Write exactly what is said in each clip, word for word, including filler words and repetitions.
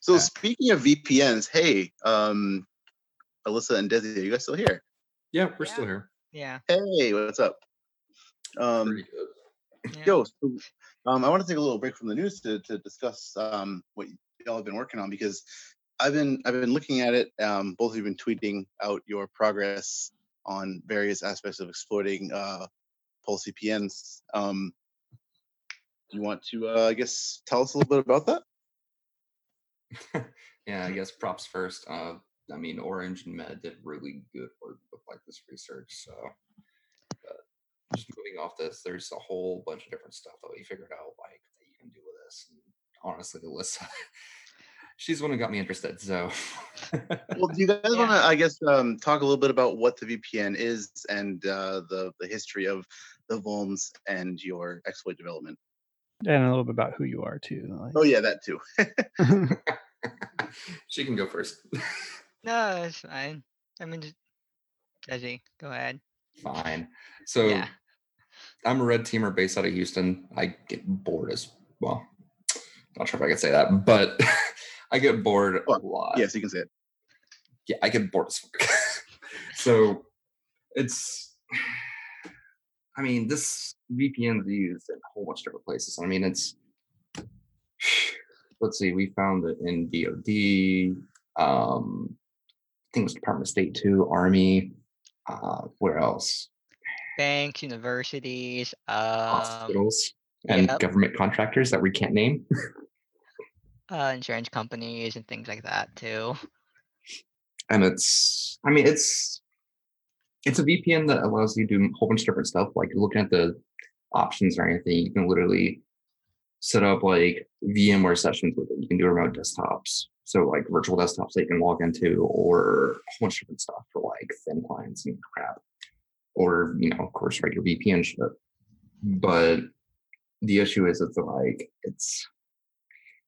So yeah. Speaking of V P Ns, hey, um, Alyssa and Desi, are you guys still here? Yeah, we're yeah. still here. Yeah. Hey, what's up? Um, yeah. Yo, so, um, I want to take a little break from the news to to discuss um, what y'all have been working on, because I've been I've been looking at it. Um, both of you have been tweeting out your progress on various aspects of exploiting uh, Pulse V P Ns. Um, do you want to, uh, I guess, tell us a little bit about that? Yeah, I guess props first. Uh, I mean, Orange and Med did really good work with like this research. So uh, just moving off this, there's a whole bunch of different stuff that we figured out like that you can do with this. And honestly, Alyssa, she's the one who got me interested. So, well, do you guys yeah. want to, I guess, um, talk a little bit about what the V P N is and uh, the the history of the V O L Ms and your exploit development? And a little bit about who you are too. Like. Oh yeah, that too. She can go first. No, it's fine. I mean, just... Desi, go ahead. Fine. So yeah. I'm a red teamer based out of Houston. I get bored as well. Not sure if I can say that, but I get bored oh, a lot. Yes, you can say it. Yeah, I get bored as fuck. So it's. I mean, this V P N is used in a whole bunch of different places. I mean, it's, let's see, we found it in D O D, um, I think it was Department of State too, Army, uh, where else? Banks, universities, um, hospitals, and yep. government contractors that we can't name. uh, insurance companies and things like that too. And it's, I mean, it's, It's a V P N that allows you to do a whole bunch of different stuff. Like looking at the options or anything, you can literally set up like VMware sessions with it. You can do remote desktops. So like virtual desktops that you can log into, or a whole bunch of different stuff for like thin clients and crap. Or, you know, of course, regular V P N shit. But the issue is it's like, it's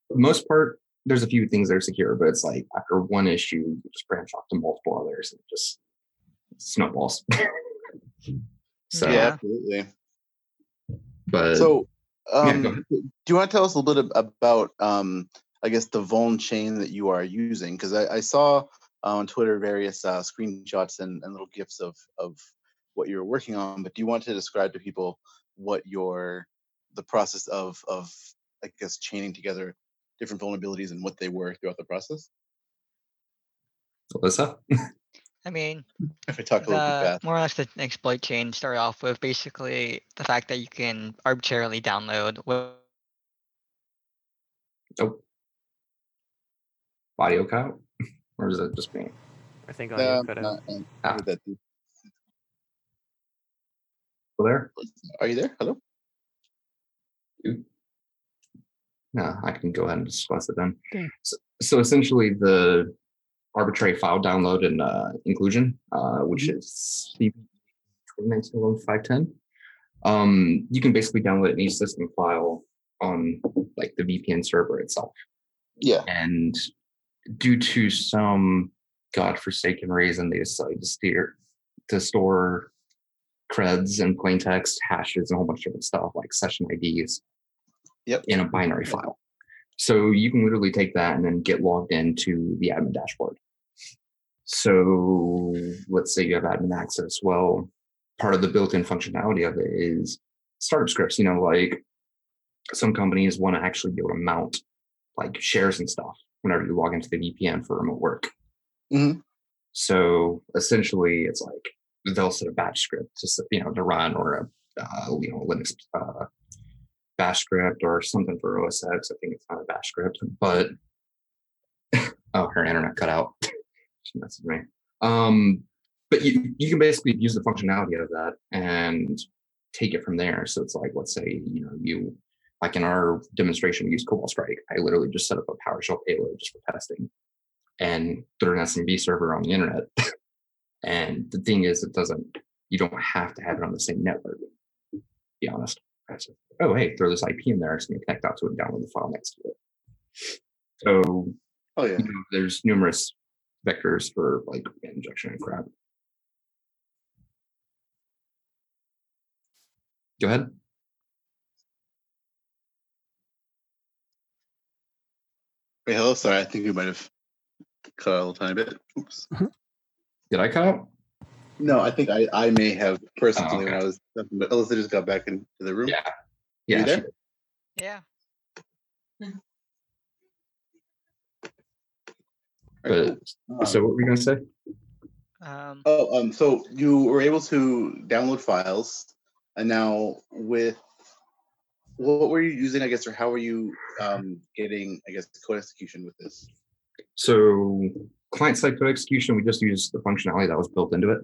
for the most part, there's a few things that are secure, but it's like after one issue, you just branch off to multiple others and just snowballs. So yeah, absolutely. But so um yeah, do you want to tell us a little bit about um I guess the V O L M chain that you are using? Because I, I saw on Twitter various uh screenshots and, and little gifs of of what you're working on, but do you want to describe to people what your the process of of I guess chaining together different vulnerabilities and what they were throughout the process? Alyssa? I mean, if I talk the, a little bit fast. More or less the exploit chain started off with basically the fact that you can arbitrarily download. With... Oh. Audio cut? Or is it just me? I think audio cut out. Ah. Hello there? Are you there? Hello? No, I can go ahead and discuss it then. Okay. So, so essentially the... arbitrary file download and uh, inclusion, uh, which is C V E twenty nineteen dash five ten. Um, you can basically download any system file on like the V P N server itself. Yeah. And due to some godforsaken reason, they decided to steer to store creds and plain text, hashes, and a whole bunch of different stuff like session I Ds yep. in a binary yep. file. So you can literally take that and then get logged into the admin dashboard. So let's say you have admin access. Well, part of the built-in functionality of it is startup scripts. You know, like some companies want to actually be able to mount like shares and stuff whenever you log into the V P N for remote work. Mm-hmm. So essentially, it's like they'll set a batch script to you know to run, or a uh, you know Linux. Uh, bash script or something for O S X. I think it's not a bash script, but oh, her internet cut out. She messaged me. Um, but you, you can basically use the functionality of that and take it from there. So it's like, let's say, you know, you like in our demonstration, we use Cobalt Strike. I literally just set up a PowerShell payload just for testing and throw an S M B server on the internet. And the thing is, it doesn't, you don't have to have it on the same network, to be honest. Oh, hey, throw this I P in there. It's going to connect out to it and download the file next to it. So oh, yeah. you know, there's numerous vectors for like injection and crap. Go ahead. Wait, hello. Sorry, I think we might have cut out a little tiny bit. Oops. Did I cut out? No, I think I, I may have personally oh, okay. when I was, but Alyssa just got back into the room. Yeah. Yeah. You there? Yeah. But, so what were we going to say? Um, oh, um, so you were able to download files, and now with what were you using, I guess, or how were you um, getting, I guess, code execution with this? So client-side code execution, we just used the functionality that was built into it,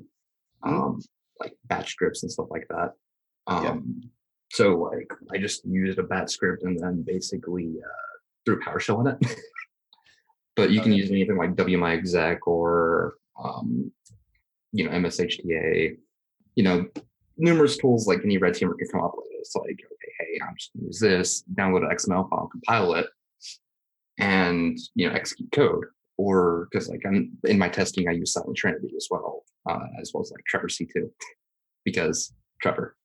um, like batch scripts and stuff like that. Um, yeah. So like I just used a batch script and then basically uh, threw PowerShell on it. But you can use anything like W M I exec or, um, you know, M S H T A, you know, numerous tools like any red teamer can come up with. It's like, okay, hey, I'm just gonna use this, download an X M L file, compile it, and, you know, execute code. Or because like I'm in my testing, I use Silent Trinity as well, uh, as well as like Trevor C two, because Trevor.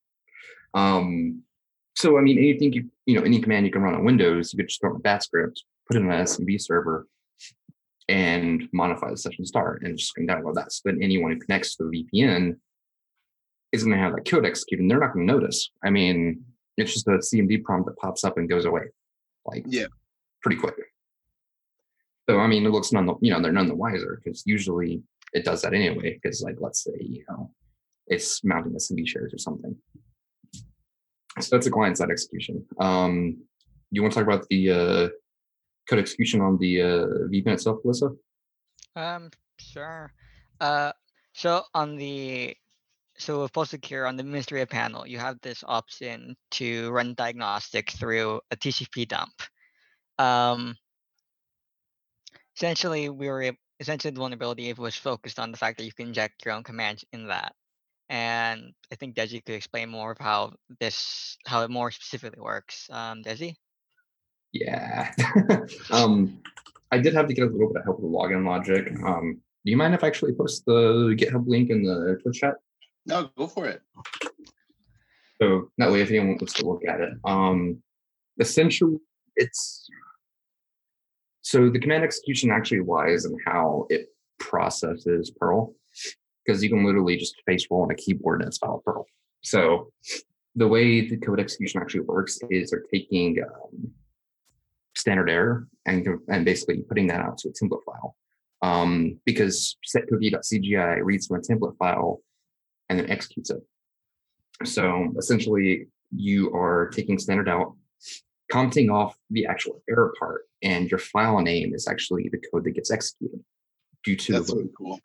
Um, so, I mean, anything, you, you know, any command you can run on Windows, you could just throw in a batch script, put it in an S M B server, and modify the session start and just download that. So then anyone who connects to the V P N is going to have that code executed and they're not going to notice. I mean, it's just a C M D prompt that pops up and goes away, like yeah, pretty quick. So, I mean, it looks none, the, you know, they're none the wiser because usually it does that anyway. Because like, let's say, you know, it's mounting S M B shares or something. So that's a client side execution. Um, you want to talk about the, uh, code execution on the uh, V P N itself, Alyssa? Um, sure. Uh, so on the so with Pulse Secure on the administrative panel, you have this option to run diagnostic through a T C P dump. Um, essentially, we were essentially the vulnerability was focused on the fact that you can inject your own commands in that, and I think Desi could explain more of how this how it more specifically works. Um, Desi. Yeah. um, I did have to get a little bit of help with the login logic. Um, do you mind if I actually post the GitHub link in the Twitch chat? No, go for it. So that way, if anyone wants to look at it, um, essentially, it's so the command execution actually lies in how it processes Perl, because you can literally just face roll on a keyboard and it's file Perl. So the way the code execution actually works is they're taking um, standard error and, and basically putting that out to a template file. Um, because setcookie.cgi reads from a template file and then executes it. So essentially you are taking standard out, commenting off the actual error part, and your file name is actually the code that gets executed due to that's the really cool.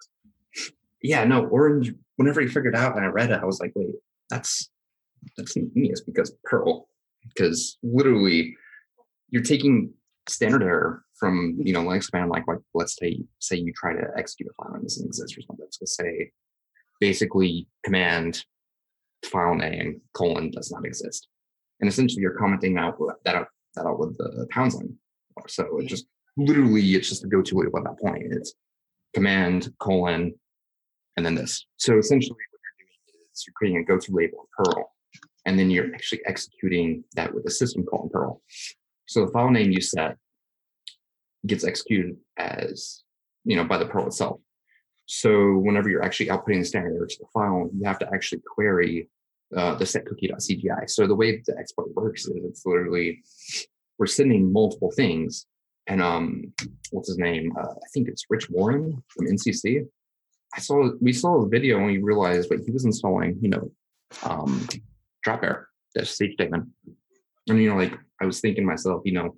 Yeah, no, Orange, whenever he figured out and I read it, I was like, wait, that's that's genius because Perl, because literally you're taking standard error from, you know, Linux command, like, like let's say, say you try to execute a file and it doesn't exist or something. It's going to say, basically, command file name colon does not exist. And essentially, you're commenting out that out, that out with the pound sign. So it just literally, it's just a go-to label at that point. It's command colon and then this. So essentially, what you're doing is you're creating a go-to label in Perl, and then you're actually executing that with a system call in Perl. So the file name you set gets executed as, you know, by the Perl itself. So whenever you're actually outputting the standard error to the file, you have to actually query uh, the setcookie.cgi. So the way the export works is it's literally, we're sending multiple things. And um, what's his name? Uh, I think it's Rich Warren from N C C. I saw, we saw a video and we realized that he was installing, you know, um, dropbear, the safe statement. And, you know, like, I was thinking to myself, you know,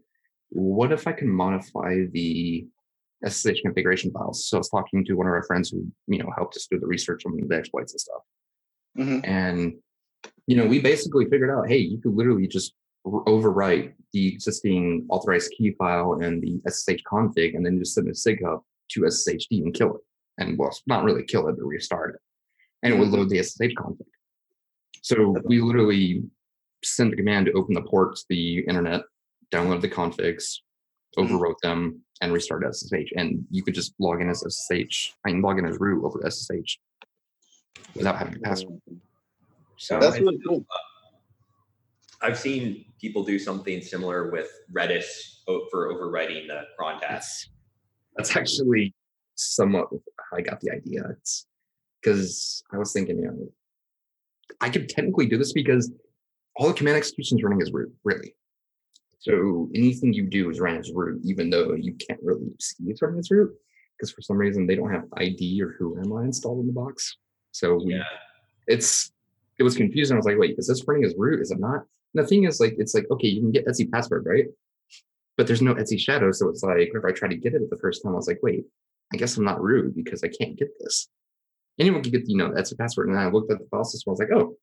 what if I can modify the S S H configuration files? So I was talking to one of our friends who, you know, helped us do the research on the exploits and stuff. Mm-hmm. And, you know, we basically figured out, hey, you could literally just overwrite the existing authorized key file and the S S H config and then just send a SIGHUP to S S H D and kill it. And, well, not really kill it, but restart it. And it would load the S S H config. So we literally send the command to open the port to the internet, download the configs, overwrote them, and restart S S H. And you could just log in as S S H, I mean, log in as root over S S H without having to password. So that's really cool. I've seen people do something similar with Redis for overriding the cron tasks. That's actually somewhat how I got the idea. It's because I was thinking, you know, I could technically do this because all the command execution is running as root, really. So anything you do is run as root, even though you can't really see it's running as root, because for some reason they don't have I D or who am I installed in the box. So we, yeah. it's it was confusing. I was like, wait, is this running as root? Is it not? And the thing is, like, it's like, okay, you can get Etsy password, right? But there's no Etsy shadow. So it's like, whenever I tried to get it the first time, I was like, wait, I guess I'm not root because I can't get this. Anyone can get, you know, Etsy password. And then I looked at the file system. I was like, oh,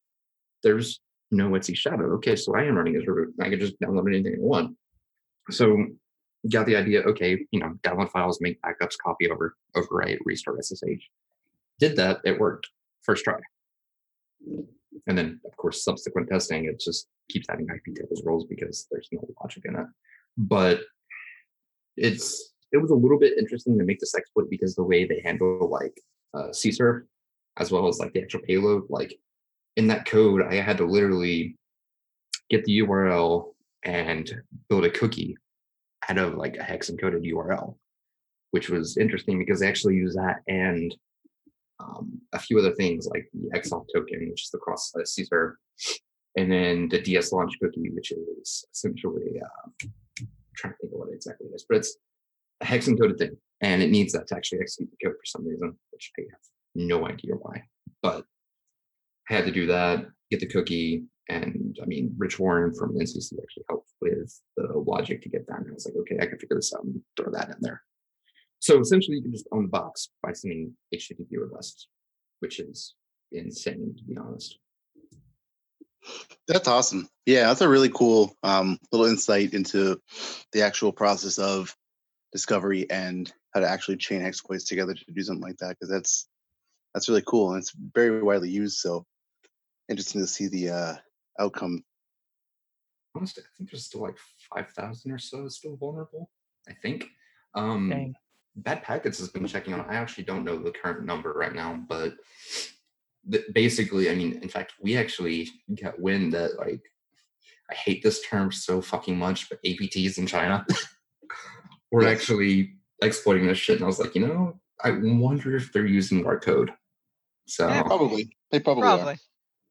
there's no Etsy shadow. Okay, so I am running as root. I can just download anything I want. So got the idea, okay, you know, download files, make backups, copy over, overwrite, restart S S H. Did that. It worked. First try. And then, of course, subsequent testing, it just keeps adding I P tables roles because there's no logic in it. But it's it was a little bit interesting to make this exploit because the way they handle, like, uh, C S E R F, as well as, like, the actual payload, like, in that code, I had to literally get the U R L and build a cookie out of, like, a hex-encoded U R L, which was interesting because they actually use that and um, a few other things, like the X O F token, which is the cross uh, C S E R F, and then the D S launch cookie, which is essentially... Uh, trying to think of what exactly it is, but it's a hex encoded thing, and it needs that to actually execute the code for some reason, which I have no idea why. But I had to do that, get the cookie, and I mean, Rich Warren from N C C actually helped with the logic to get that, and I was like, okay, I can figure this out and throw that in there. So essentially, you can just own the box by sending H T T P requests, which is insane, to be honest. That's awesome. Yeah, that's a really cool um, little insight into the actual process of discovery and how to actually chain exploits together to do something like that, because that's that's really cool, and it's very widely used, so interesting to see the uh, outcome. Honestly, I think there's still like five thousand or so still vulnerable, I think. Um, Bad Packets has been checking on. I actually don't know the current number right now, but... Basically, I mean, in fact, we actually got wind that, like, I hate this term so fucking much, but A P Ts in China were actually exploiting this shit. And I was like, you know, I wonder if they're using our code. So yeah, probably. They probably, probably. Are.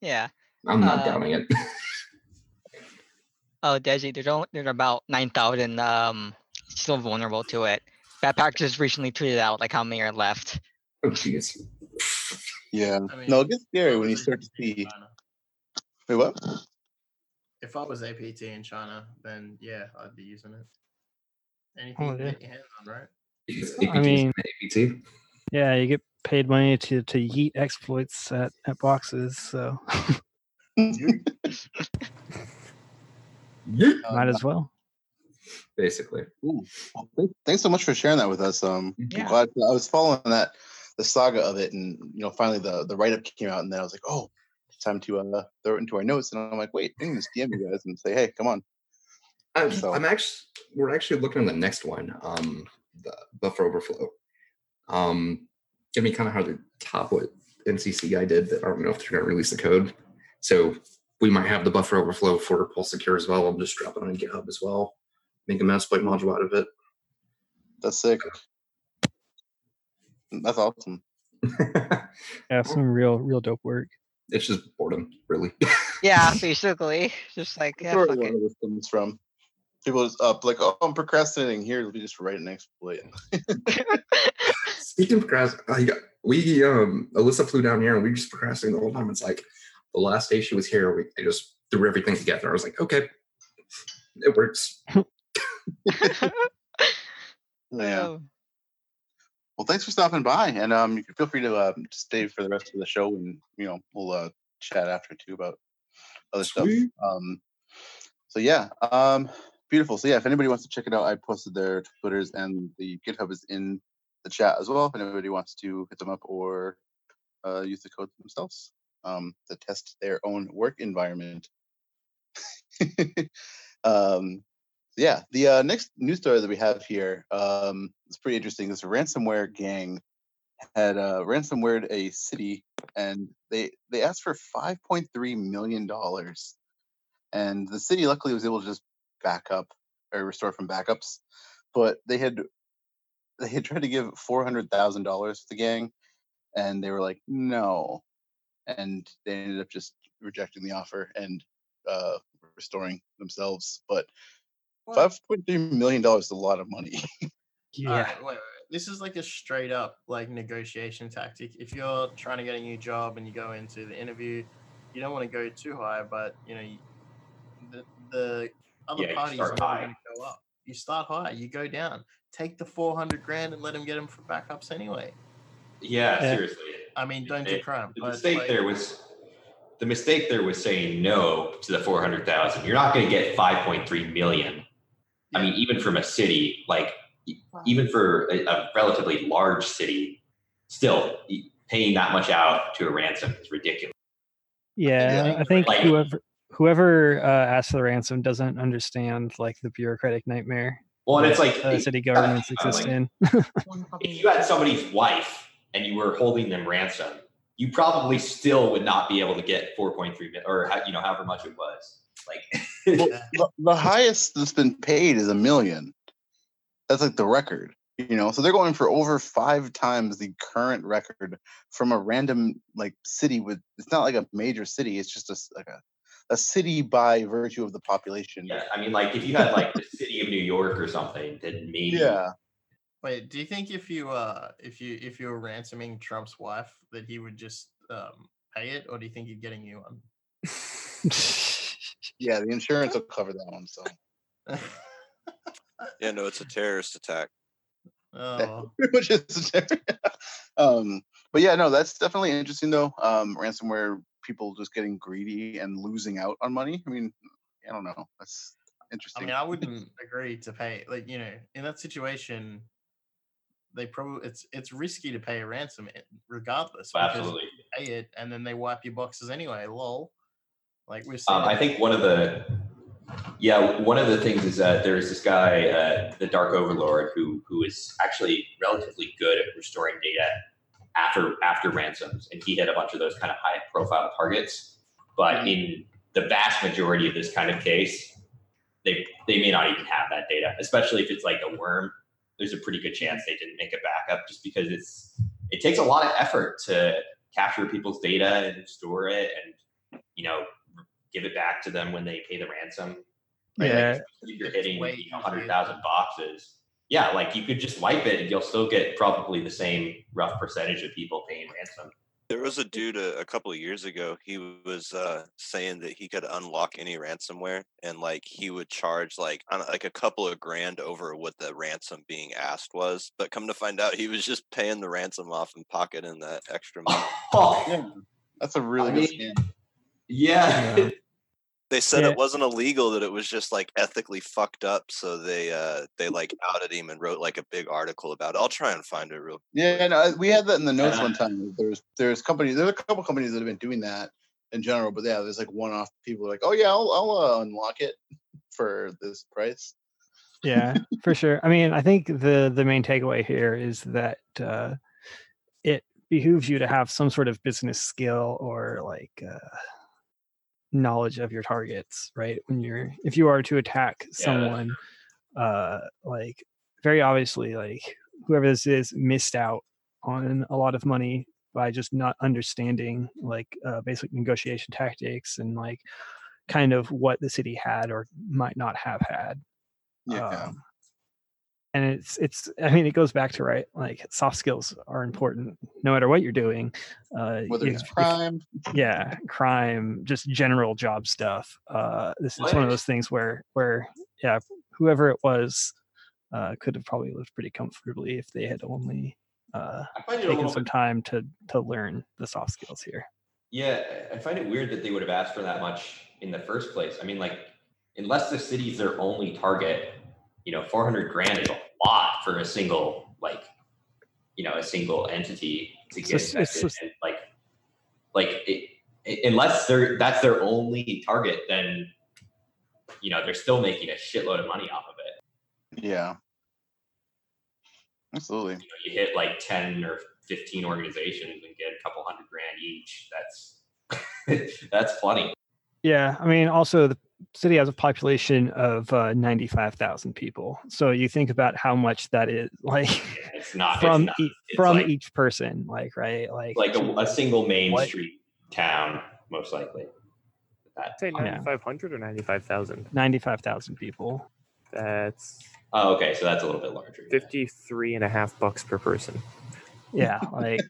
Yeah. I'm not uh, doubting it. Oh, Desi, there's only, there's about nine thousand um, still vulnerable to it. Bad Pack just recently tweeted out, like, how many are left. Oh, jeez. Yeah, I mean, no, it gets scary when you start to see. Wait, what? If I was A P T in China, then yeah, I'd be using it. Anything oh, yeah. you get your hands on, right? Because I mean, A P T. Yeah, you get paid money to, to yeet exploits at, at boxes, so. Might as well. Basically. Ooh, thanks so much for sharing that with us. Um, yeah. glad I was following that. The saga of it, and you know, finally the, the write up came out, and then I was like, oh, it's time to uh, throw it into our notes. And I'm like, wait, I'm just D M you guys and say, hey, come on. I'm, so. I'm actually we're actually looking at the next one, um, the buffer overflow. Um, give me kind of how to top what N C C I did. That I don't know if they're going to release the code, so we might have the buffer overflow for Pulse Secure as well. I'll just drop it on GitHub as well. Make a metasploit module out of it. That's sick. That's awesome. Yeah, some real, real dope work. It's just boredom, really. Yeah, basically, just like yeah, where this comes from. People just up like, oh, I'm procrastinating. Here, let me just write an exploit. Speaking of procrastination, we um, Alyssa flew down here, and we just procrastinated the whole time. It's like the last day she was here, we I just threw everything together. I was like, okay, it works. Yeah. Oh. Well, thanks for stopping by, and um, you can feel free to uh, stay for the rest of the show, and you know we'll uh, chat after too about other Sweet. stuff. Um, so yeah, um, beautiful. So yeah, if anybody wants to check it out, I posted their Twitters, and the GitHub is in the chat as well. If anybody wants to hit them up or uh, use the code themselves um, to test their own work environment. um, Yeah, the uh, next news story that we have here um, is pretty interesting. This ransomware gang had uh, ransomwared a city, and they they asked for five point three million dollars. And the city luckily was able to just back up or restore from backups, but they had they had tried to give four hundred thousand dollars to the gang, and they were like, no, and they ended up just rejecting the offer and uh, restoring themselves. But five point three million dollars is a lot of money. Yeah. All right, wait, wait. This is like a straight up like negotiation tactic. If you're trying to get a new job and you go into the interview, you don't want to go too high, but you know, you, the the other yeah, party is not going to go up. You start high, you go down. Take the four hundred grand and let them get them for backups anyway. Yeah, yeah. Seriously. I mean, don't do crime. The mistake like, there was the mistake there was saying no to the four hundred thousand. You're not going to get five point three million. Yeah. I mean, even from a city like. Even for a, a relatively large city, still paying that much out to a ransom is ridiculous. Yeah, I think like, whoever whoever uh, asks the ransom doesn't understand like the bureaucratic nightmare. Well, and it's like the city governments uh, exist like, in. If you had somebody's wife and you were holding them ransom, you probably still would not be able to get four point three million or you know however much it was. Like well, the, the highest that's been paid is a million. That's like the record, you know. So they're going for over five times the current record from a random like city with. It's not like a major city. It's just a like a, a city by virtue of the population. Yeah, I mean, like if you had like the city of New York or something, then maybe. Yeah. Wait, do you think if you uh if you if you were ransoming Trump's wife that he would just um, pay it, or do you think he'd get a new one? Yeah, the insurance will cover that one. So. Yeah, no, it's a terrorist attack. Oh. Which is a terror. um, but yeah, no, that's definitely interesting though. Um, ransomware people just getting greedy and losing out on money. I mean, I don't know. That's interesting. I mean, I wouldn't agree to pay. Like, you know, in that situation, they probably it's it's risky to pay a ransom regardless. Absolutely, you pay it and then they wipe your boxes anyway. Lol. Like we're. Um, I think one of the. Yeah, one of the things is that there's this guy, uh, the Dark Overlord, who who is actually relatively good at restoring data after after ransoms, and he hit a bunch of those kind of high-profile targets. But in the vast majority of this kind of case, they they may not even have that data, especially if it's like a worm. There's a pretty good chance they didn't make a backup just because it's it takes a lot of effort to capture people's data and store it, and you know. Give it back to them when they pay the ransom. Right? Yeah, like if you're hitting you know, one hundred thousand boxes. Yeah, like you could just wipe it and you'll still get probably the same rough percentage of people paying ransom. There was a dude a, a couple of years ago. He was uh, saying that he could unlock any ransomware, and like he would charge like on, like a couple of grand over what the ransom being asked was. But come to find out, he was just paying the ransom off and pocketing that extra money. Oh, yeah. That's a really I good mean, scam. Yeah. yeah. They said yeah. it wasn't illegal, that it was just like ethically fucked up. So they uh, they like outed him and wrote like a big article about it. I'll try and find it real quick. Yeah, no, we had that in the notes one time. There's there's companies, there's a couple companies that have been doing that in general. But yeah, there's like one off people like, oh yeah, I'll, I'll uh, unlock it for this price. Yeah, for sure. I mean, I think the the main takeaway here is that uh, it behooves you to have some sort of business skill or like. Uh, knowledge of your targets, right? When you're if you are to attack someone, yeah. uh like very obviously like whoever this is missed out on a lot of money by just not understanding like uh basic negotiation tactics and like kind of what the city had or might not have had. Yeah. Um, and it's it's I mean it goes back to right like soft skills are important no matter what you're doing, uh, whether it's crime, yeah, crime, just general job stuff. Uh, this is one of those things where where yeah, whoever it was uh, could have probably lived pretty comfortably if they had only uh, taken some time to to learn the soft skills here. Yeah, I find it weird that they would have asked for that much in the first place. I mean, like unless the city's their only target. You know, four hundred grand is a lot for a single, like, you know, a single entity to get it's infected. It's and like, like it, it, unless they're that's their only target, then, you know, they're still making a shitload of money off of it. Yeah, absolutely. You know, you hit like ten or fifteen organizations and get a couple hundred grand each. That's that's funny. Yeah, I mean, also the city has a population of uh, ninety-five thousand people. So you think about how much that is, like, it's not, from, it's not, it's from like, each person, like, right? Like, like a, a single main what? street town, most likely. I'd say ninety-five hundred yeah. or ninety-five thousand? ninety-five thousand people. That's... Oh, okay. So that's a little bit larger. fifty-three and a half bucks per person. Yeah, like...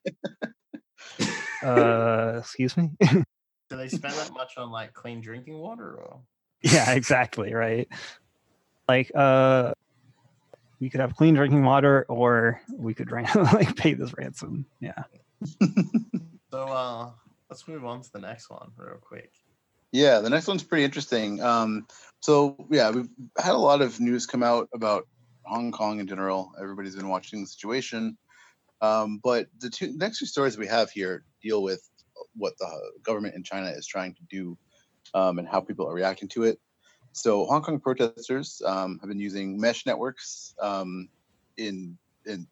uh, excuse me? Do they spend that much on, like, clean drinking water? Or... Yeah, exactly, right? Like, uh, we could have clean drinking water, or we could, like, pay this ransom. Yeah. So, uh, let's move on to the next one real quick. Yeah, the next one's pretty interesting. Um, so, yeah, we've had a lot of news come out about Hong Kong in general. Everybody's been watching the situation. Um, but the two next two stories we have here deal with what the government in China is trying to do um, and how people are reacting to it. So Hong Kong protesters um, have been using mesh networks um, in, in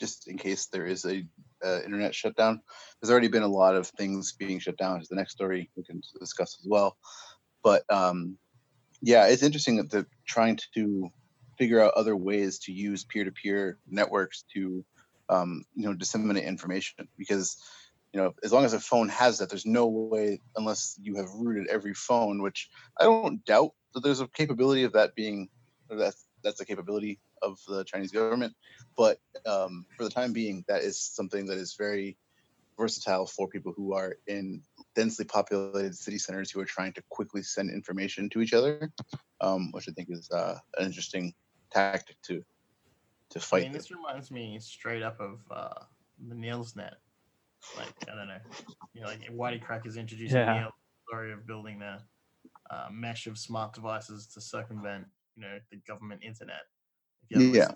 just in case there is a Uh, internet shutdown. There's already been a lot of things being shut down. Is the next story we can discuss as well. But um, yeah, it's interesting that they're trying to figure out other ways to use peer-to-peer networks to um, you know, disseminate information, because you know, as long as a phone has that, there's no way, unless you have rooted every phone, which I don't doubt that there's a capability of that being, or that's that's a capability of the Chinese government, but um, for the time being, that is something that is very versatile for people who are in densely populated city centers who are trying to quickly send information to each other, um, which I think is uh, an interesting tactic to to fight. I mean, this reminds me straight up of uh, the NailsNet. Like, I don't know, you know, like Whitey Crackers introduced yeah. the Nails story of building a uh, mesh of smart devices to circumvent, you know, the government internet. If you yeah.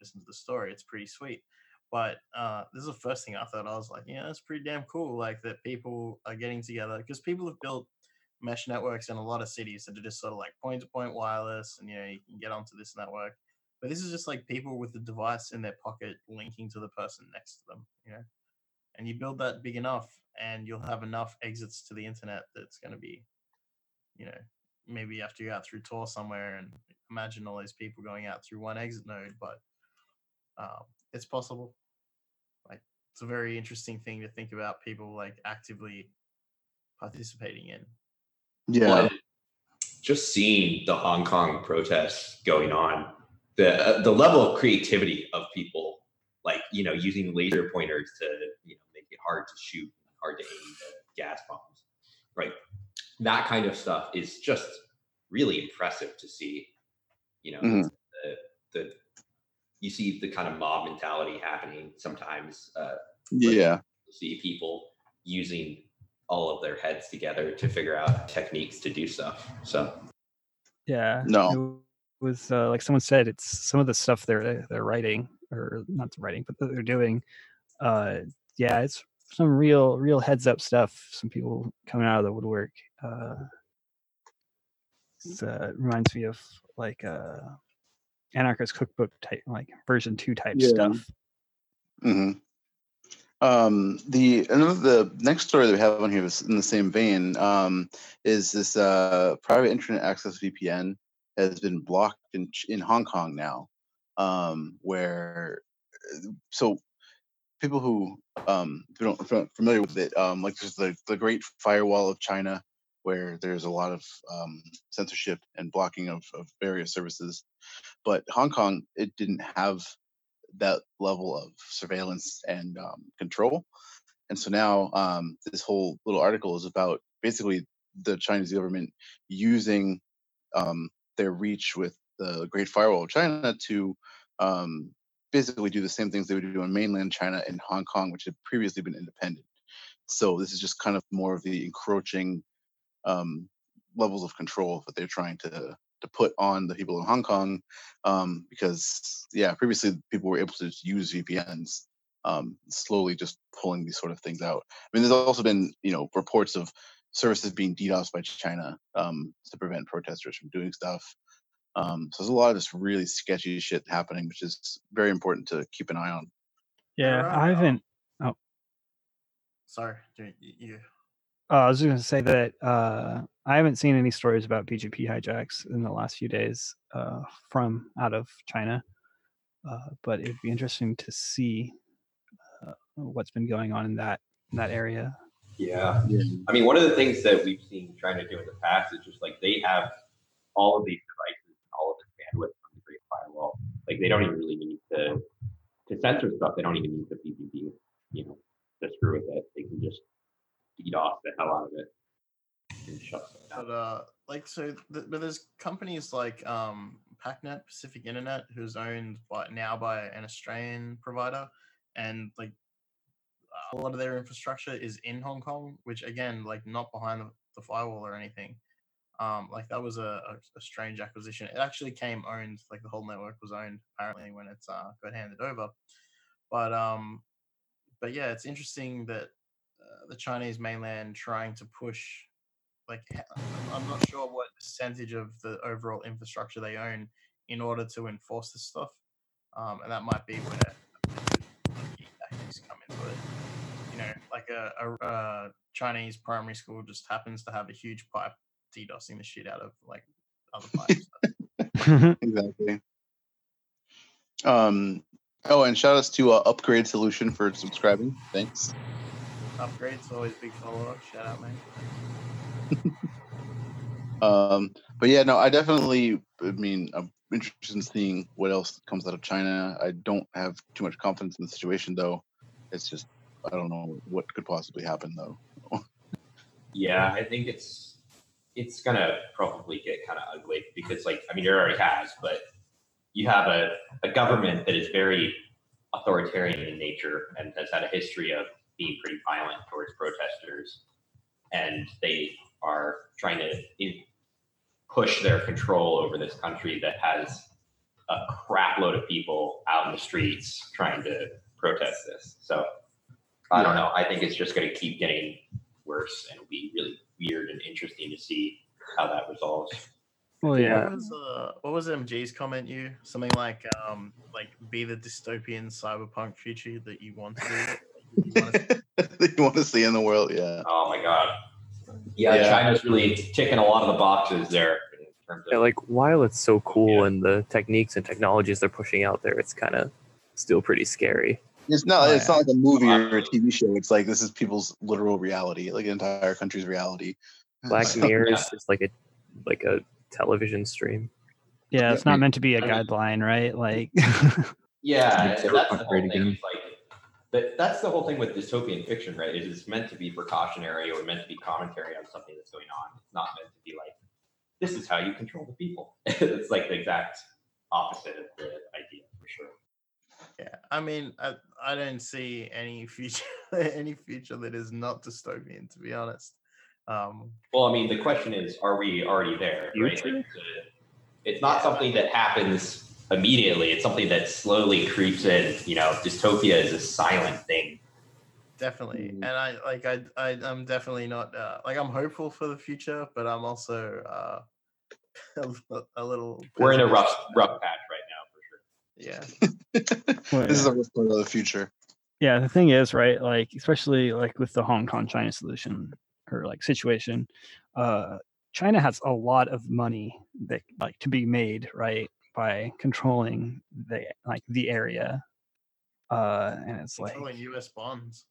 listen to the story, it's pretty sweet. But uh, this is the first thing I thought. I was like, yeah, that's pretty damn cool. Like, that people are getting together, because people have built mesh networks in a lot of cities that are just sort of like point-to-point wireless, and you know, you can get onto this network. But this is just like people with the device in their pocket linking to the person next to them, you know. And you build that big enough, and you'll have enough exits to the internet that's going to be, you know, maybe you have to go out through Tor somewhere, and imagine all these people going out through one exit node, but um, it's possible. Like, it's a very interesting thing to think about, people like actively participating in. Yeah. But just seeing the Hong Kong protests going on, the uh, the level of creativity of people, like, you know, using laser pointers to, you know, make it hard to shoot, hard to aim the gas bombs, right? That kind of stuff is just really impressive to see. You know, mm-hmm. the, the you see the kind of mob mentality happening sometimes. Uh, yeah, like you see people using all of their heads together to figure out techniques to do stuff. So, yeah, no, it was uh, like someone said, it's some of the stuff they're they're writing, or not writing, but that they're doing. Uh, yeah, it's some real, real heads up stuff. Some people coming out of the woodwork. Uh, it's, uh, it reminds me of like uh, Anarchist Cookbook type, like version two type yeah. stuff. Mm-hmm. Um, the another the next story that we have on here is in the same vein. Um, is this uh, Private Internet Access V P N has been blocked in in Hong Kong now, um, where so. People who um, who don't aren't familiar with it, um, like there's the, the Great Firewall of China, where there's a lot of um, censorship and blocking of, of various services. But Hong Kong, it didn't have that level of surveillance and um, control. And so now um, this whole little article is about basically the Chinese government using um, their reach with the Great Firewall of China to um, basically do the same things they would do in mainland China and Hong Kong, which had previously been independent. So this is just kind of more of the encroaching um, levels of control that they're trying to to put on the people in Hong Kong, um, because, yeah, previously people were able to just use V P Ns, um, slowly just pulling these sort of things out. I mean, there's also been, you know, reports of services being DDoSed by China um, to prevent protesters from doing stuff. Um, so there's a lot of this really sketchy shit happening, which is very important to keep an eye on. Yeah, I haven't. Oh, sorry, you. Uh, I was just going to say that uh, I haven't seen any stories about B G P hijacks in the last few days uh, from out of China, uh, but it'd be interesting to see uh, what's been going on in that in that area. Yeah. I mean, one of the things that we've seen China do in the past is just like they have all of these devices and all of this bandwidth from the Great Firewall. Like they don't even really need to to censor stuff. They don't even need the P P P, you know, to screw with it. They can just eat off the hell out of it. And shut it down. But uh, like so, th- but there's companies like um, PacNet, Pacific Internet, who's owned by, now by an Australian provider, and like a lot of their infrastructure is in Hong Kong, which again, like not behind the, the firewall or anything. Um, like that was a, a, a strange acquisition. It actually came owned, like the whole network was owned apparently when it's uh, got handed over. But um, but yeah, it's interesting that uh, the Chinese mainland trying to push, like I'm not sure what percentage of the overall infrastructure they own in order to enforce this stuff, um, and that might be where tactics come into it. You know, like a, a, a Chinese primary school just happens to have a huge pipe DDoSing the shit out of like other pipes. Exactly. Um, oh, and shout outs to uh, Upgrade Solution for subscribing. Thanks. Upgrade's always big follow up. Shout out, man. um, but yeah, no, I definitely. I mean, I'm interested in seeing what else comes out of China. I don't have too much confidence in the situation, though. It's just I don't know what could possibly happen, though. Yeah, I think it's. It's gonna probably get kind of ugly because, like, I mean, it already has, but you have a, a government that is very authoritarian in nature and has had a history of being pretty violent towards protesters, and they are trying to in- push their control over this country that has a crap load of people out in the streets trying to protest this. So I don't know. I think it's just gonna keep getting worse, and it'll be really weird and interesting to see how that resolves. Well, yeah. What was, uh, what was M G's comment? You something like, um, like be the dystopian cyberpunk future that you want to, that you want to that you want to see in the world. Yeah. Oh my god. Yeah, yeah. China's really ticking a lot of the boxes there. In terms of, yeah, like while it's so cool yeah. and the techniques and technologies they're pushing out there, it's kind of still pretty scary. It's not. Oh, it's yeah. not like a movie or a T V show. It's like this is people's literal reality, like an entire country's reality. Black so, Mirror yeah. is like a like a television stream. Yeah, it's yeah. not meant to be a I guideline, mean, right? Like, yeah, that's the whole thing. Like, that, that's the whole thing with dystopian fiction, right? It is meant to be precautionary or meant to be commentary on something that's going on. It's not meant to be like this is how you control the people. It's like the exact opposite of the idea, for sure. Yeah, I mean, I, I don't see any future any future that is not dystopian, to be honest. Um, well, I mean, the question is, are we already there? Right? Like, it's not yeah, something that happens immediately. It's something that slowly creeps in. You know, dystopia is a silent thing. Definitely, and I like I, I I'm definitely not uh, like I'm hopeful for the future, but I'm also uh, a little. We're in a rough rough patch right now. Yeah. Well, this is a risk of the future. Yeah, the thing is, right, like especially like with the Hong Kong China solution or like situation, uh China has a lot of money that like to be made, right, by controlling the like the area. Uh and it's like controlling U S bonds.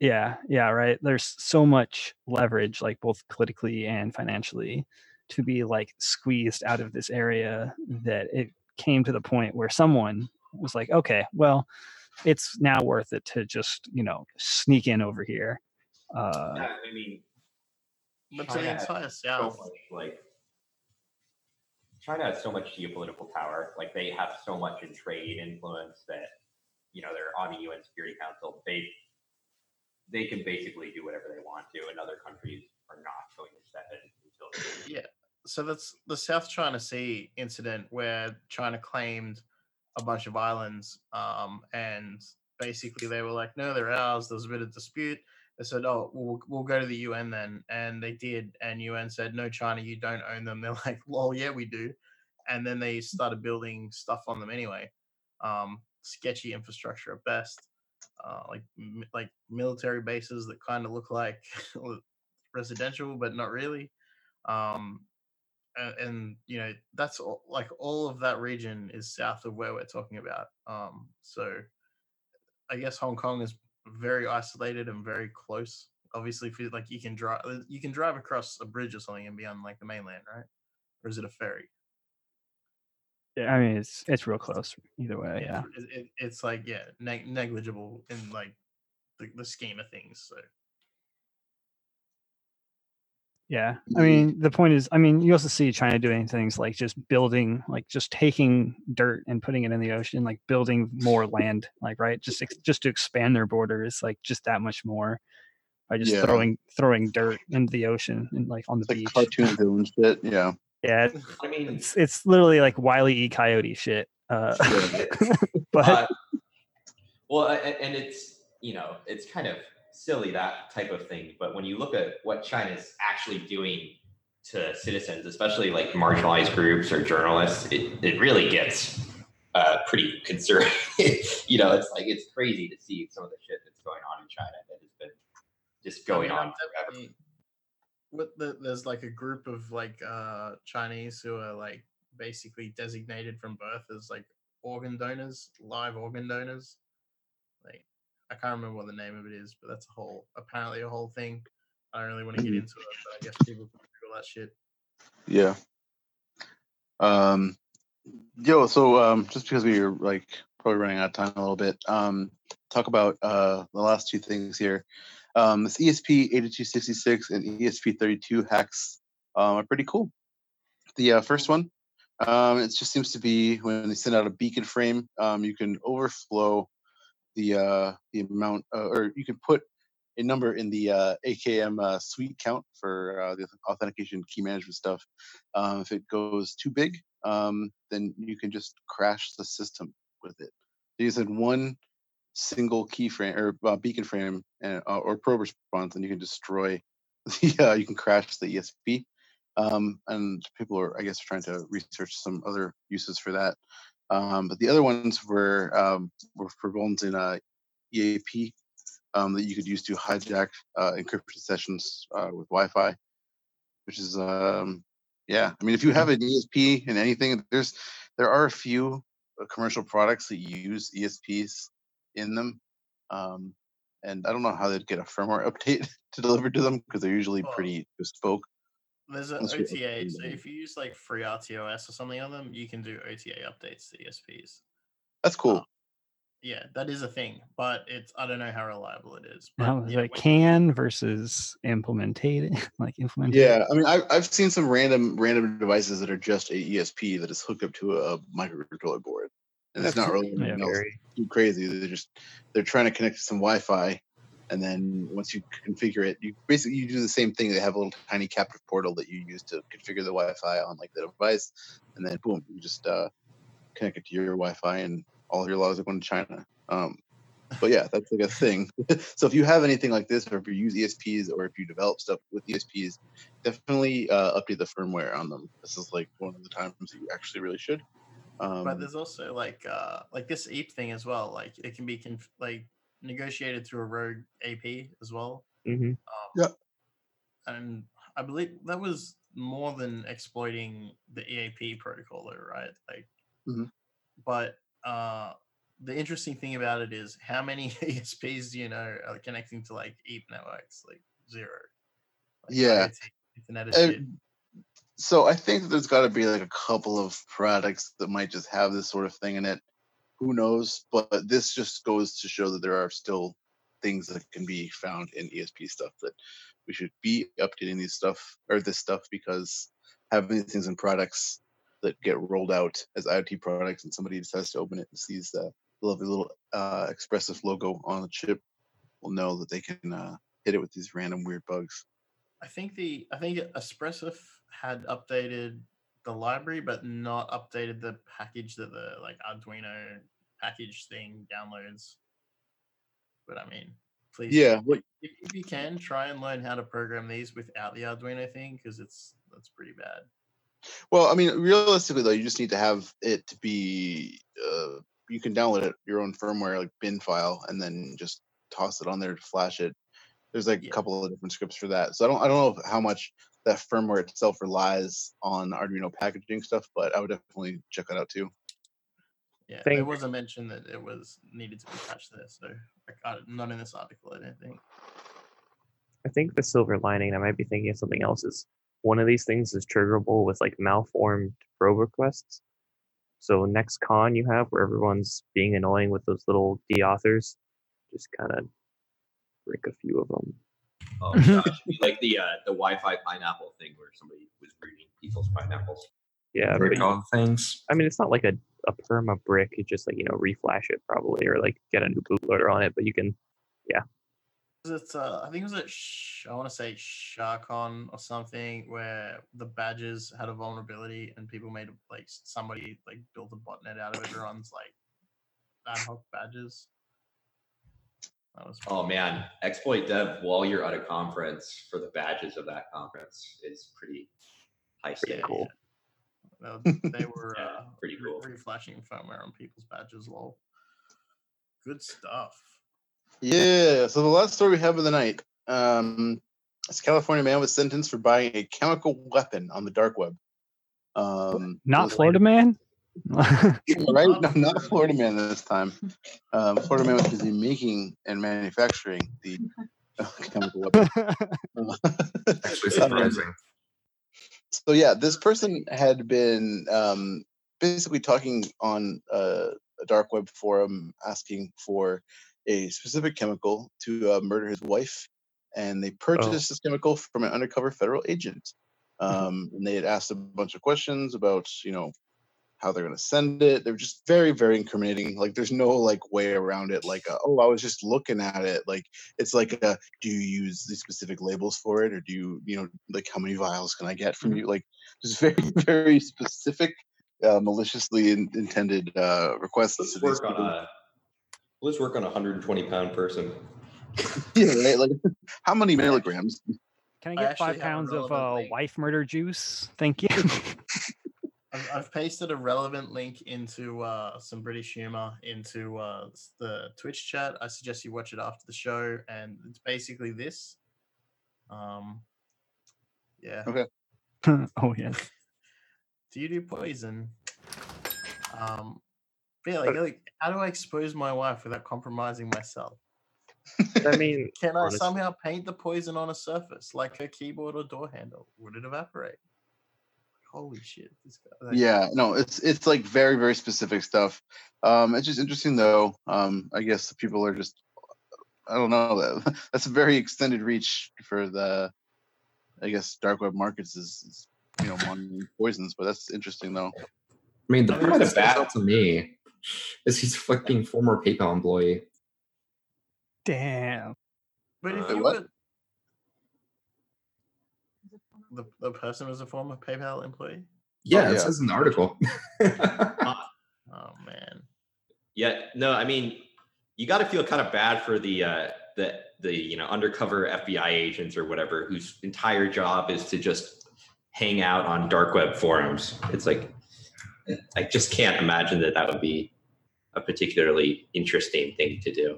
Yeah, yeah, right. There's so much leverage, like both politically and financially, to be like squeezed out of this area that it came to the point where someone was like, okay, well, it's now worth it to just, you know, sneak in over here. Uh, yeah, I mean, but China the entire South, so much, like China has so much geopolitical power, like they have so much in trade influence that, you know, they're on the U N Security Council. They they can basically do whatever they want to, and other countries are not going to step in until yeah. So that's the South China Sea incident where China claimed a bunch of islands, um, and basically they were like, no, they're ours. There was a bit of dispute. They said, oh, we'll, we'll go to the U N then. And they did. And U N said, no, China, you don't own them. They're like, well, yeah, we do. And then they started building stuff on them anyway. Um, sketchy infrastructure at best, uh, like, like military bases that kind of look like residential, but not really. Um, and, and, you know, that's all, like all of that region is south of where we're talking about. Um, so I guess Hong Kong is very isolated and very close. Obviously, if you, like you can drive, you can drive across a bridge or something and be on like the mainland, right? Or is it a ferry? Yeah, I mean, it's it's real close either way. Yeah, it, it, it's like yeah, neg- negligible in like the, the scheme of things. So yeah, I mean, the point is, I mean, you also see China doing things like just building, like just taking dirt and putting it in the ocean, like building more land, like right, just ex- just to expand their borders, like just that much more. By just yeah. throwing throwing dirt into the ocean and like on the it's beach. Like cartoon villain shit, yeah. Yeah, I mean it's it's literally like Wile E. Coyote shit. Uh, sure but uh, well, and it's you know it's kind of silly that type of thing. But when you look at what China's actually doing to citizens, especially like marginalized groups or journalists, it, it really gets uh, pretty concerning. You know, it's like it's crazy to see some of the shit that's going on in China that has been. Just going I mean, on forever. With the, there's like a group of like uh, Chinese who are like basically designated from birth as like organ donors, live organ donors. Like I can't remember what the name of it is, but that's a whole apparently a whole thing. I don't really want to get into it, but I guess people can Google that shit. Yeah. Um. Yo. So um, just because we were like probably running out of time a little bit, um, talk about uh the last two things here. Um, this E S P eighty-two sixty-six and E S P thirty-two hacks um, are pretty cool. The uh, first one, um, it just seems to be when they send out a beacon frame, um, you can overflow the uh, the amount, uh, or you can put a number in the uh, A K M uh, suite count for uh, the authentication key management stuff. Um, if it goes too big, um, then you can just crash the system with it. So you said one single key frame or uh, beacon frame and, uh, or probe response, and you can destroy the uh, you can crash the E S P. Um, and people are, I guess, trying to research some other uses for that. Um, but the other ones were um, were for vulns in uh, E A P um, that you could use to hijack uh, encrypted sessions uh, with Wi-Fi, which is um, yeah. I mean, if you have an E S P in anything, there's there are a few commercial products that use E S Ps. In them, um, and I don't know how they'd get a firmware update to deliver to them because they're usually well, pretty bespoke. There's an O T A, so if you use like free R T O S or something on them, you can do O T A updates to E S Ps. That's cool. Um, yeah, that is a thing, but it's I don't know how reliable it is. But no, yeah, like can versus implemented, like implemented. Yeah, I mean, I've I've seen some random random devices that are just a E S P that is hooked up to a microcontroller board. And it's not really yeah, very... too crazy. They're just they're trying to connect to some Wi-Fi, and then once you configure it, you basically you do the same thing. They have a little tiny captive portal that you use to configure the Wi-Fi on like the device, and then boom, you just uh, connect it to your Wi-Fi, and all of your logs are going to China. Um, but yeah, that's like a thing. So if you have anything like this, or if you use E S Ps, or if you develop stuff with E S Ps, definitely uh, update the firmware on them. This is like one of the times that you actually really should. Um, but there's also like uh, like this E A P thing as well. Like it can be conf- like negotiated through a rogue A P as well. Mm-hmm. Um, yeah, and I believe that was more than exploiting the E A P protocol, though, right? Like, mm-hmm. but uh, the interesting thing about it is how many E S Ps do you know are connecting to like E A P networks? Like zero. Like, yeah. Internet is shit. So I think that there's got to be like a couple of products that might just have this sort of thing in it. Who knows? But this just goes to show that there are still things that can be found in E S P stuff that we should be updating these stuff or this stuff because having these things in products that get rolled out as IoT products and somebody decides to open it and sees the lovely little uh, Expressif logo on the chip will know that they can uh, hit it with these random weird bugs. I think the I think Expressif had updated the library, but not updated the package that the like Arduino package thing downloads. But I mean, please, yeah, if, if you can try and learn how to program these without the Arduino thing, because it's that's pretty bad. Well, I mean, realistically though, you just need to have it to be. Uh, you can download it your own firmware like bin file, and then just toss it on there to flash it. There's like yeah. a couple of different scripts for that. So I don't I don't know how much that firmware itself relies on Arduino packaging stuff, but I would definitely check that out too. Yeah, there was a mention that it was needed to be patched there, so like, not in this article, I don't think. I think the silver lining, I might be thinking of something else, is one of these things is triggerable with like malformed probe requests. So next con you have where everyone's being annoying with those little deauthors, just kind of break a few of them. Oh my gosh, like the uh, the Wi-Fi pineapple thing where somebody was reading people's pineapples. Yeah, break all things. I mean, it's not like a, a perma brick. You just like you know reflash it probably, or like get a new bootloader on it. But you can, yeah. It's uh, I think it was at Sh- I want to say SharkCon or something where the badges had a vulnerability and people made like somebody like built a botnet out of everyone's like ad hoc badges. That was oh man, exploit dev while you're at a conference for the badges of that conference is pretty high stakes. Cool. Uh, they were yeah, uh, pretty cool. Reflashing firmware on people's badges. Lol. Good stuff. Yeah, so the last story we have of the night, um, this California man was sentenced for buying a chemical weapon on the dark web. Um, not Florida man? Right? No, not Florida man this time. Um, Florida man was busy making and manufacturing the uh, chemical weapon. Actually surprising. So yeah, this person had been um, basically talking on uh, a dark web forum asking for a specific chemical to uh, murder his wife, and they purchased oh. this chemical from an undercover federal agent. Um, and they had asked a bunch of questions about, you know, how they're going to send it. They were just very, very incriminating. Like, there's no like way around it. Like, uh, oh, I was just looking at it. Like, it's like, uh, do you use these specific labels for it, or do you, you know, like how many vials can I get from you? Like, just very, very specific, uh, maliciously in- intended uh, requests. Let's work on a- Let's work on a one hundred twenty pound person. Yeah, right? Like, how many milligrams? Can I get I five pounds of uh, wife murder juice? Thank you. I've, I've pasted a relevant link into uh, some British humor into uh, the Twitch chat. I suggest you watch it after the show, and it's basically this. Um, yeah. Okay. Oh, yeah. Do you do poison? Um. Yeah, like, like, how do I expose my wife without compromising myself? I mean, can I honestly somehow paint the poison on a surface, like a keyboard or door handle? Would it evaporate? Holy shit! This guy, like, yeah, no, it's it's like very very specific stuff. Um, it's just interesting though. Um, I guess people are just, I don't know. That's a very extended reach for the, I guess, dark web markets is, is you know monitoring poisons, but that's interesting though. I mean, the part of that to me is he's fucking former PayPal employee. Damn. But if uh, you what? Were, the the person was a former PayPal employee? Yeah, oh, yeah. It says in the article. Oh man. Yeah, no, I mean, you got to feel kind of bad for the uh, the the you know undercover F B I agents or whatever whose entire job is to just hang out on dark web forums. It's like, I just can't imagine that that would be a particularly interesting thing to do.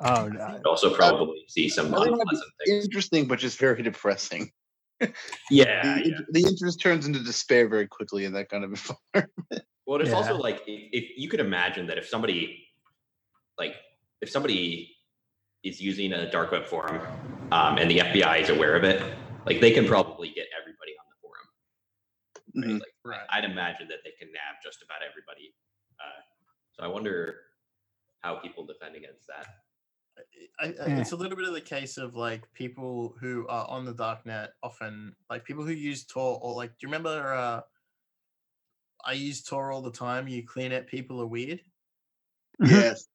Oh, no. Also probably see some unpleasant things. Interesting, but just very depressing. Yeah. The, yeah. the interest turns into despair very quickly in that kind of environment. Well, it's yeah. also like, if, if you could imagine that if somebody, like, if somebody is using a dark web forum um, and the F B I is aware of it, like, they can probably get everybody on the forum. Right? Mm-hmm. Like, right. I'd imagine that they can nab just about everybody. Uh, so I wonder how people defend against that. I, I, yeah. It's a little bit of the case of like people who are on the darknet often, like people who use Tor, or like, do you remember uh, I use Tor all the time, you clean it, people are weird? Yes.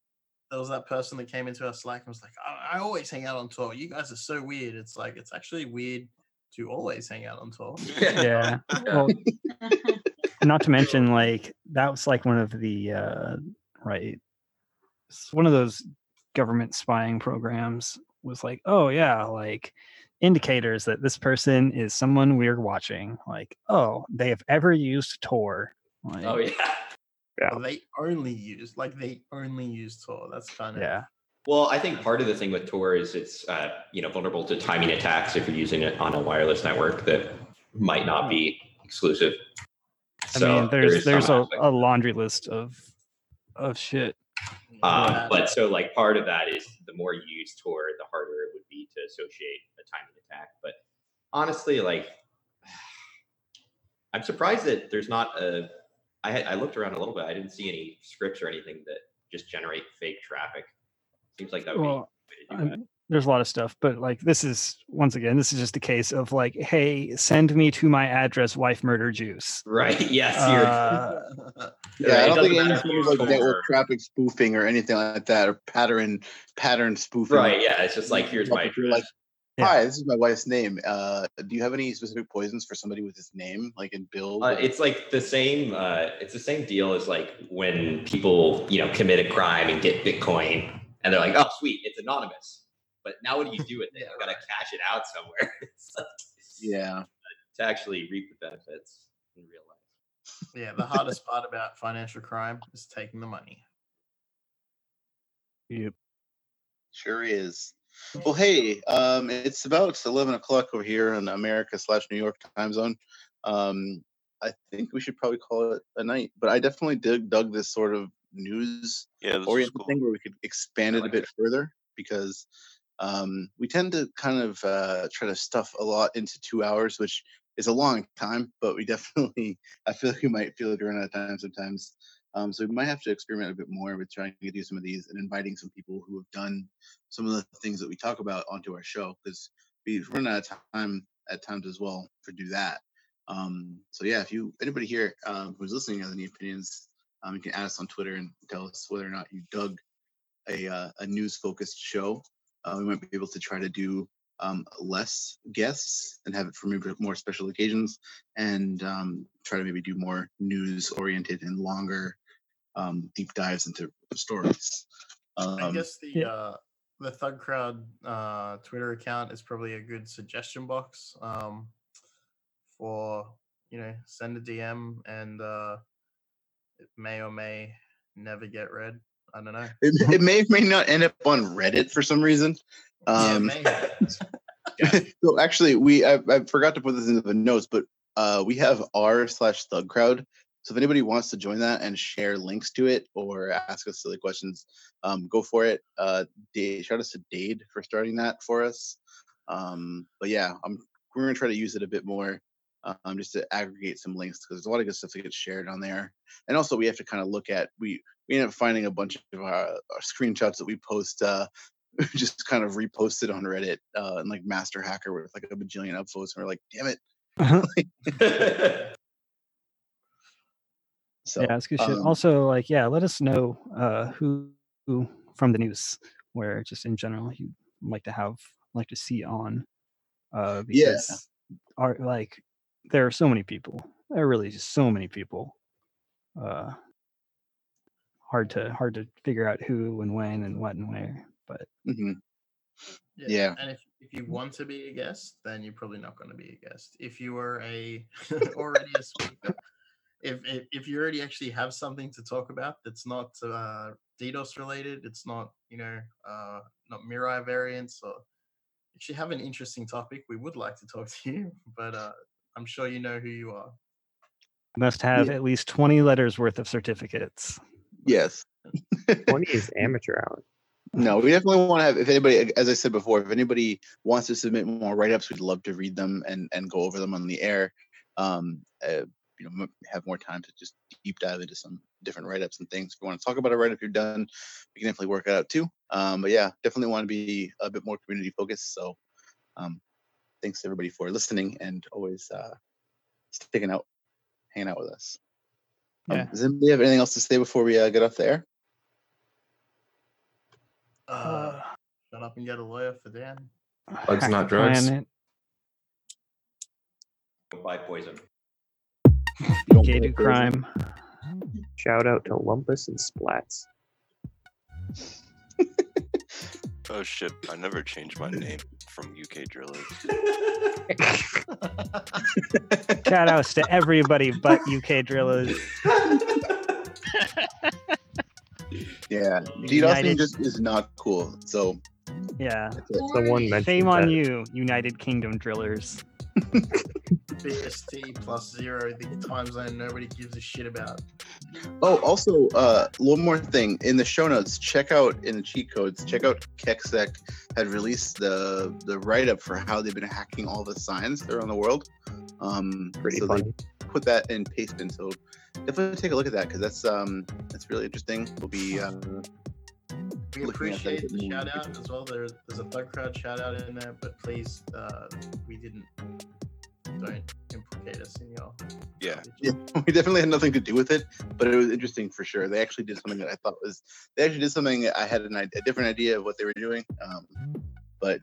There was that person that came into our Slack and was like, I, I always hang out on Tor. You guys are so weird. It's like, it's actually weird to always hang out on Tor. Yeah. Well, not to mention, like, that was like one of the uh, right, one of those government spying programs was like, oh yeah, like indicators that this person is someone we're watching. Like, oh, they have ever used Tor. Like, oh yeah, yeah. Well, they only use like they only use Tor. That's kind of yeah. Well, I think part of the thing with Tor is it's uh, you know, vulnerable to timing attacks if you're using it on a wireless network that might not be exclusive. I so mean, there's there's a, a laundry list of of shit. Um, but so like part of that is the more you use Tor, the harder it would be to associate a timing attack. But honestly, like I'm surprised that there's not a. I, had, I looked around a little bit. I didn't see any scripts or anything that just generate fake traffic. Seems like that would well, be a way to do that. There's a lot of stuff, but like this is once again, this is just a case of like, hey, send me to my address, wife murder juice. Right. Yes. You're... Uh, yeah, right. I don't think anything like network traffic spoofing or anything like that, or pattern pattern spoofing. Right. Yeah. It's just like here's my address. Like, hi, this is my wife's name. Uh, do you have any specific poisons for somebody with this name, like in build? Uh, it's like the same. Uh, it's the same deal as like when people, you know, commit a crime and get Bitcoin, and they're like, "Oh, sweet, it's anonymous." But now, what do you do with it? I've got to cash it out somewhere. Like, yeah, to actually reap the benefits in real life. Yeah, the hardest part about financial crime is taking the money. Yep, sure is. Well, hey, um, it's about eleven o'clock over here in America slash New York time zone. Um, I think we should probably call it a night, but I definitely dug, dug this sort of news yeah, oriented cool. thing where we could expand it like a bit it. further, because um, we tend to kind of uh, try to stuff a lot into two hours, which is a long time, but we definitely, I feel like we might feel like we run out of time sometimes. Um, so we might have to experiment a bit more with trying to do some of these and inviting some people who have done some of the things that we talk about onto our show, because we run out of time at times as well for do that. Um, so yeah, if you anybody here um, who's listening has any opinions, um, you can add us on Twitter and tell us whether or not you dug a uh, a news focused show. Uh, we might be able to try to do um, less guests and have it for maybe more special occasions, and um, try to maybe do more news oriented and longer. Um, deep dives into stories. Um, I guess the yeah. uh, the Thug Crowd uh, Twitter account is probably a good suggestion box um, for, you know, send a D M and uh, it may or may never get read. I don't know. It, it may or may not end up on Reddit for some reason. Um, yeah, yeah. So actually, we I, I forgot to put this into the notes, but uh, we have r slash Thug Crowd. So if anybody wants to join that and share links to it or ask us silly questions, um, go for it. Uh, Dade, shout out to Dade for starting that for us. Um, but yeah, I'm, we're going to try to use it a bit more um, just to aggregate some links, because there's a lot of good stuff that gets shared on there. And also we have to kind of look at, we, we end up finding a bunch of our, our screenshots that we post, uh, just kind of reposted on Reddit uh, and like Master Hacker with like a bajillion upvotes. And we're like, damn it. Uh-huh. So, yeah, it's good shit. Um, also, like, yeah, let us know uh, who, who from the news, where just in general you like to have, like to see on. Uh, because yeah. Are like there are so many people. There are really just so many people. Uh, hard to hard to figure out who and when and what and where. But mm-hmm. yeah. yeah, and if if you want to be a guest, then you're probably not going to be a guest. If you are a already a speaker. If, if if you already actually have something to talk about that's not uh, DDoS related, it's not, you know, uh, not Mirai variants, or if you have an interesting topic, we would like to talk to you, but uh, I'm sure you know who you are. Must have yeah. at least twenty letters worth of certificates. Yes. twenty is amateur hour. No, we definitely want to have, if anybody, as I said before, if anybody wants to submit more write-ups, we'd love to read them and, and go over them on the air. Um, uh, You know, have more time to just deep dive into some different write-ups and things. If you want to talk about a write-up you're done, we can definitely work it out too. Um, but yeah, definitely want to be a bit more community focused. So um, thanks everybody for listening and always uh, sticking out, hanging out with us. Um, yeah. Does anybody have anything else to say before we uh, get off the air? Uh, shut up and get a lawyer for Dan. Bugs, not drugs. Buy poison. Gay do crime. Shout out to Lumpus and Splats. Oh shit, I never changed my name from U K Drillers. Shout outs to everybody but U K Drillers. Yeah, DDoSing just is not cool. So yeah, someone mentioned shame on that. You, United Kingdom drillers. B S T plus zero, the time zone nobody gives a shit about. Oh, also, uh, one more thing. In the show notes, check out, in the cheat codes, check out Keksec had released the, the write-up for how they've been hacking all the signs around the world. Um, Pretty so funny. They put that in paste bin, so definitely take a look at that, because that's, um, that's really interesting. We'll be... Uh, We appreciate the shout out as well. There, there's a Thug Crowd shout out in there, but please, uh, we didn't, don't implicate us in your. Yeah. yeah, we definitely had nothing to do with it, but it was interesting for sure. They actually did something that I thought was, they actually did something that I had an, a different idea of what they were doing, um, but